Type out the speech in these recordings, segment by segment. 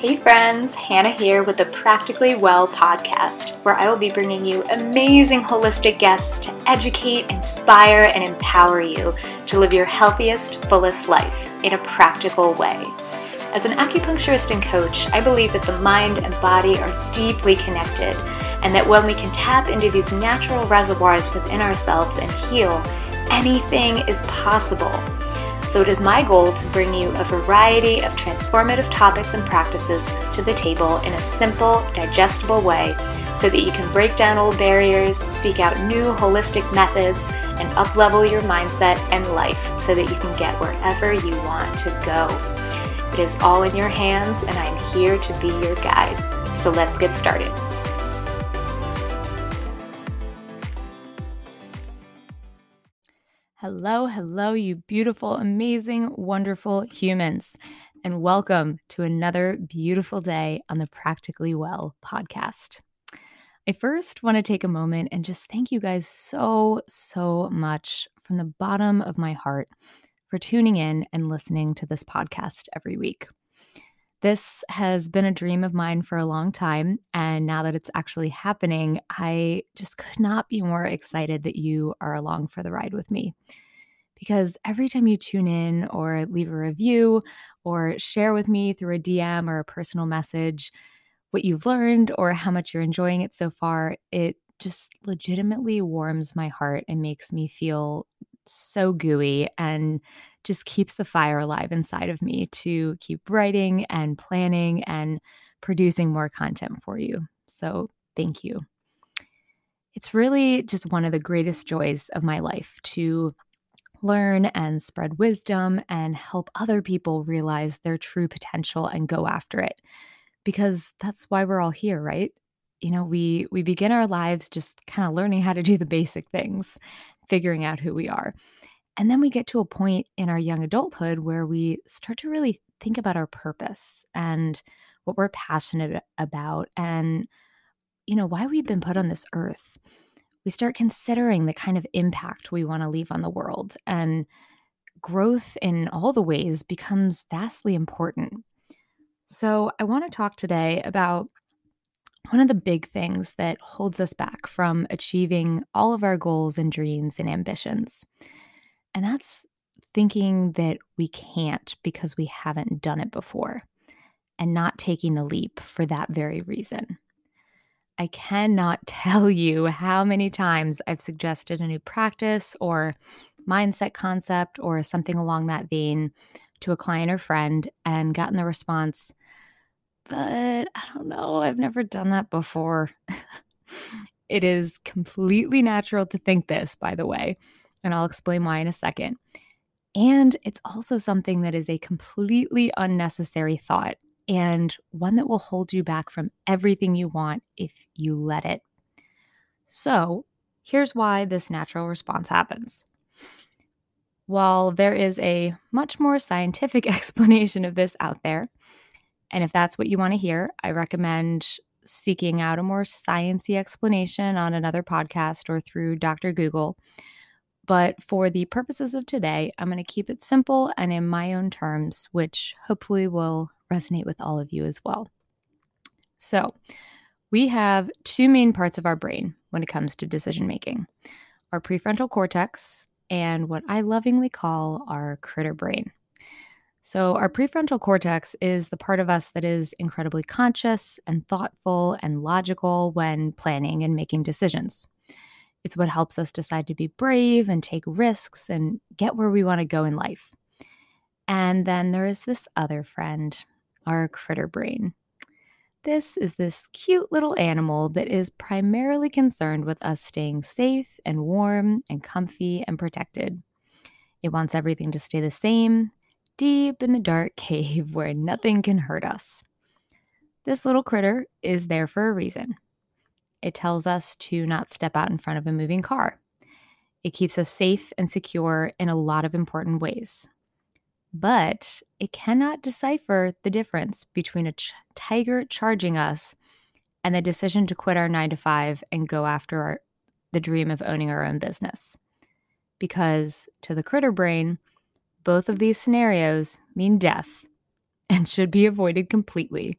Hey friends, Hannah here with the Practically Well podcast, where I will be bringing you amazing holistic guests to educate, inspire, and empower you to live your healthiest, fullest life in a practical way. As an acupuncturist and coach, I believe that the mind and body are deeply connected, and that when we can tap into these natural reservoirs within ourselves and heal, anything is possible. So it is my goal to bring you a variety of transformative topics and practices to the table in a simple, digestible way so that you can break down old barriers, seek out new holistic methods, and uplevel your mindset and life so that you can get wherever you want to go. It is all in your hands, and I'm here to be your guide. So let's get started. Hello, you beautiful, amazing, wonderful humans, and welcome to another beautiful day on the Practically Well podcast. I first want to take a moment and just thank you guys so much from the bottom of my heart for tuning in and listening to this podcast every week. This has been a dream of mine for a long time, and now that it's actually happening, I just could not be more excited that you are along for the ride with me. Because every time you tune in or leave a review or share with me through a DM or a personal message what you've learned or how much you're enjoying it so far, it just legitimately warms my heart and makes me feel so gooey and just keeps the fire alive inside of me to keep writing and planning and producing more content for you. So thank you. It's really just one of the greatest joys of my life to learn and spread wisdom and help other people realize their true potential and go after it, because that's why we're all here, right? You know, we begin our lives just kind of learning how to do the basic things, figuring out who we are. And then we get to a point in our young adulthood where we start to really think about our purpose and what we're passionate about and, you know, why we've been put on this earth. We start considering the kind of impact we want to leave on the world, and growth in all the ways becomes vastly important. So I want to talk today about one of the big things that holds us back from achieving all of our goals and dreams and ambitions. And that's thinking that we can't because we haven't done it before, and not taking the leap for that very reason. I cannot tell you how many times I've suggested a new practice or mindset concept or something along that vein to a client or friend and gotten the response, but I don't know, I've never done that before. It is completely natural to think this, by the way, and I'll explain why in a second. And it's also something that is a completely unnecessary thought and one that will hold you back from everything you want if you let it. So here's why this natural response happens. While there is a much more scientific explanation of this out there, and if that's what you want to hear, I recommend seeking out a more science-y explanation on another podcast or through Dr. Google. But for the purposes of today, I'm going to keep it simple and in my own terms, which hopefully will resonate with all of you as well. So we have two main parts of our brain when it comes to decision-making: our prefrontal cortex and what I lovingly call our critter brain. So our prefrontal cortex is the part of us that is incredibly conscious and thoughtful and logical when planning and making decisions. It's what helps us decide to be brave and take risks and get where we want to go in life. And then there is this other friend, our critter brain. This is this cute little animal that is primarily concerned with us staying safe and warm and comfy and protected. It wants everything to stay the same, deep in the dark cave where nothing can hurt us. This little critter is there for a reason. It tells us to not step out in front of a moving car. It keeps us safe and secure in a lot of important ways. But it cannot decipher the difference between a tiger charging us and the decision to quit our 9-to-5 and go after the dream of owning our own business. Because to the critter brain, both of these scenarios mean death, and should be avoided completely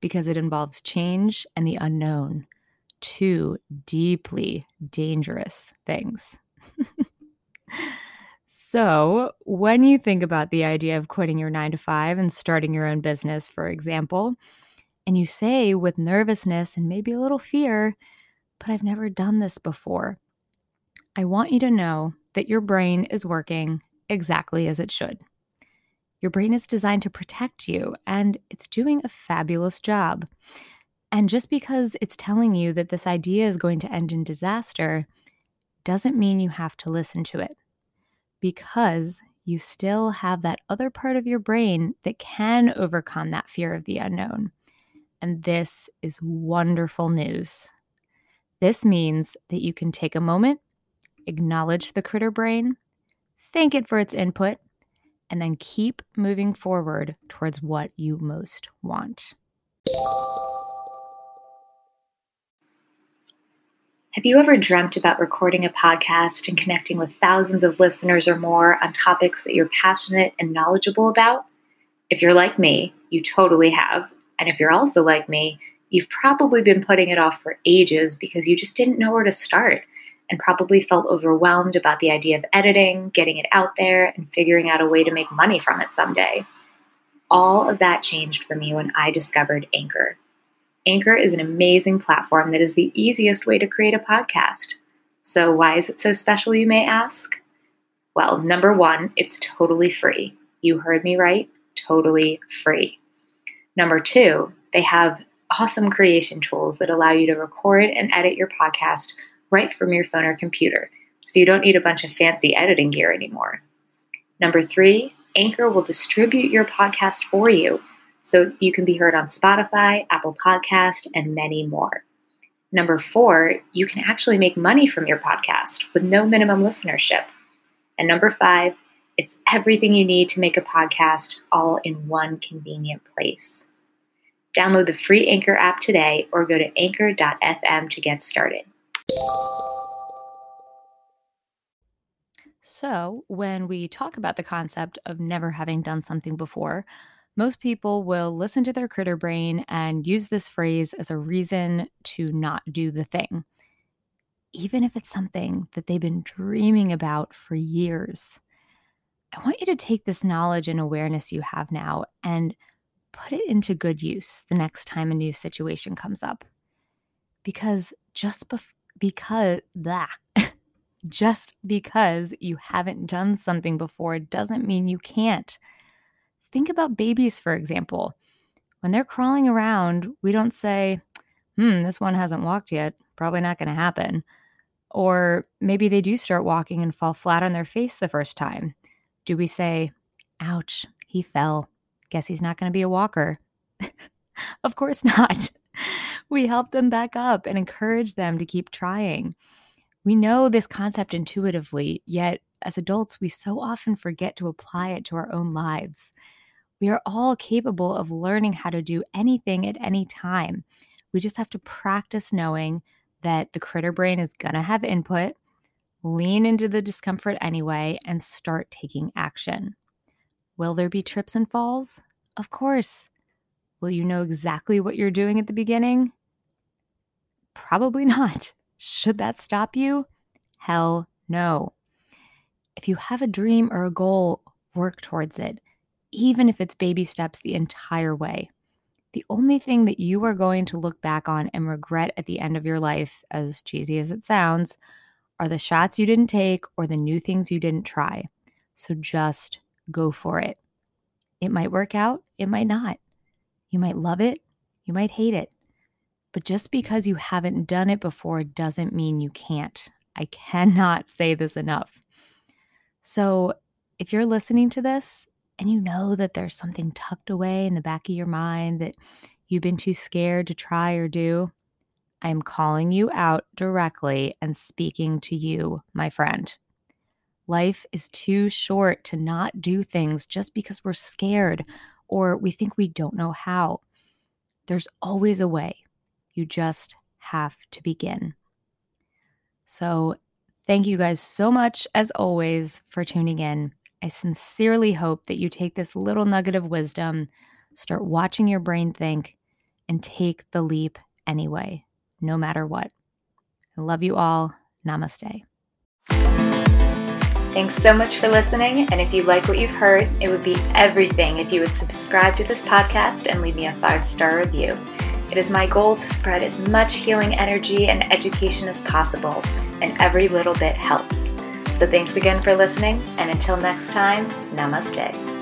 because it involves change and the unknown, two deeply dangerous things. So when you think about the idea of quitting your 9-to-5 and starting your own business, for example, and you say with nervousness and maybe a little fear, but I've never done this before, I want you to know that your brain is working exactly as it should. Your brain is designed to protect you, and it's doing a fabulous job. And just because it's telling you that this idea is going to end in disaster doesn't mean you have to listen to it, because you still have that other part of your brain that can overcome that fear of the unknown. And this is wonderful news. This means that you can take a moment, acknowledge the critter brain, thank it for its input, and then keep moving forward towards what you most want. Have you ever dreamt about recording a podcast and connecting with thousands of listeners or more on topics that you're passionate and knowledgeable about? If you're like me, you totally have. And if you're also like me, you've probably been putting it off for ages because you just didn't know where to start and probably felt overwhelmed about the idea of editing, getting it out there, and figuring out a way to make money from it someday. All of that changed for me when I discovered Anchor. Anchor is an amazing platform that is the easiest way to create a podcast. So why is it so special, you may ask? Well, number one, it's totally free. You heard me right, totally free. Number two, they have awesome creation tools that allow you to record and edit your podcast right from your phone or computer, so you don't need a bunch of fancy editing gear anymore. Number three, Anchor will distribute your podcast for you, so you can be heard on Spotify, Apple Podcast, and many more. Number four, you can actually make money from your podcast with no minimum listenership. And number five, it's everything you need to make a podcast all in one convenient place. Download the free Anchor app today or go to anchor.fm to get started. So when we talk about the concept of never having done something before, most people will listen to their critter brain and use this phrase as a reason to not do the thing, even if it's something that they've been dreaming about for years. I want you to take this knowledge and awareness you have now and put it into good use the next time a new situation comes up. Because just because you haven't done something before doesn't mean you can't. Think about babies, for example. When they're crawling around, we don't say, this one hasn't walked yet, probably not going to happen. Or maybe they do start walking and fall flat on their face the first time. Do we say, ouch, he fell. Guess he's not going to be a walker? Of course not. We help them back up and encourage them to keep trying. We know this concept intuitively, yet as adults, we so often forget to apply it to our own lives. We are all capable of learning how to do anything at any time. We just have to practice knowing that the critter brain is going to have input, lean into the discomfort anyway, and start taking action. Will there be trips and falls? Of course. Will you know exactly what you're doing at the beginning? Probably not. Should that stop you? Hell no. If you have a dream or a goal, work towards it, even if it's baby steps the entire way. The only thing that you are going to look back on and regret at the end of your life, as cheesy as it sounds, are the shots you didn't take or the new things you didn't try. So just go for it. It might work out, it might not. You might love it, you might hate it. But just because you haven't done it before doesn't mean you can't. I cannot say this enough. So if you're listening to this and you know that there's something tucked away in the back of your mind that you've been too scared to try or do, I'm calling you out directly and speaking to you, my friend. Life is too short to not do things just because we're scared or we think we don't know how. There's always a way. You just have to begin. So thank you guys so much, as always, for tuning in. I sincerely hope that you take this little nugget of wisdom, Start watching your brain think and take the leap anyway, no matter what. I love you all. Namaste. Thanks so much for listening. And if you like what you've heard, it would be everything if you would subscribe to this podcast and leave me a 5-star review. It is my goal to spread as much healing energy and education as possible, and every little bit helps. So thanks again for listening, and until next time, namaste.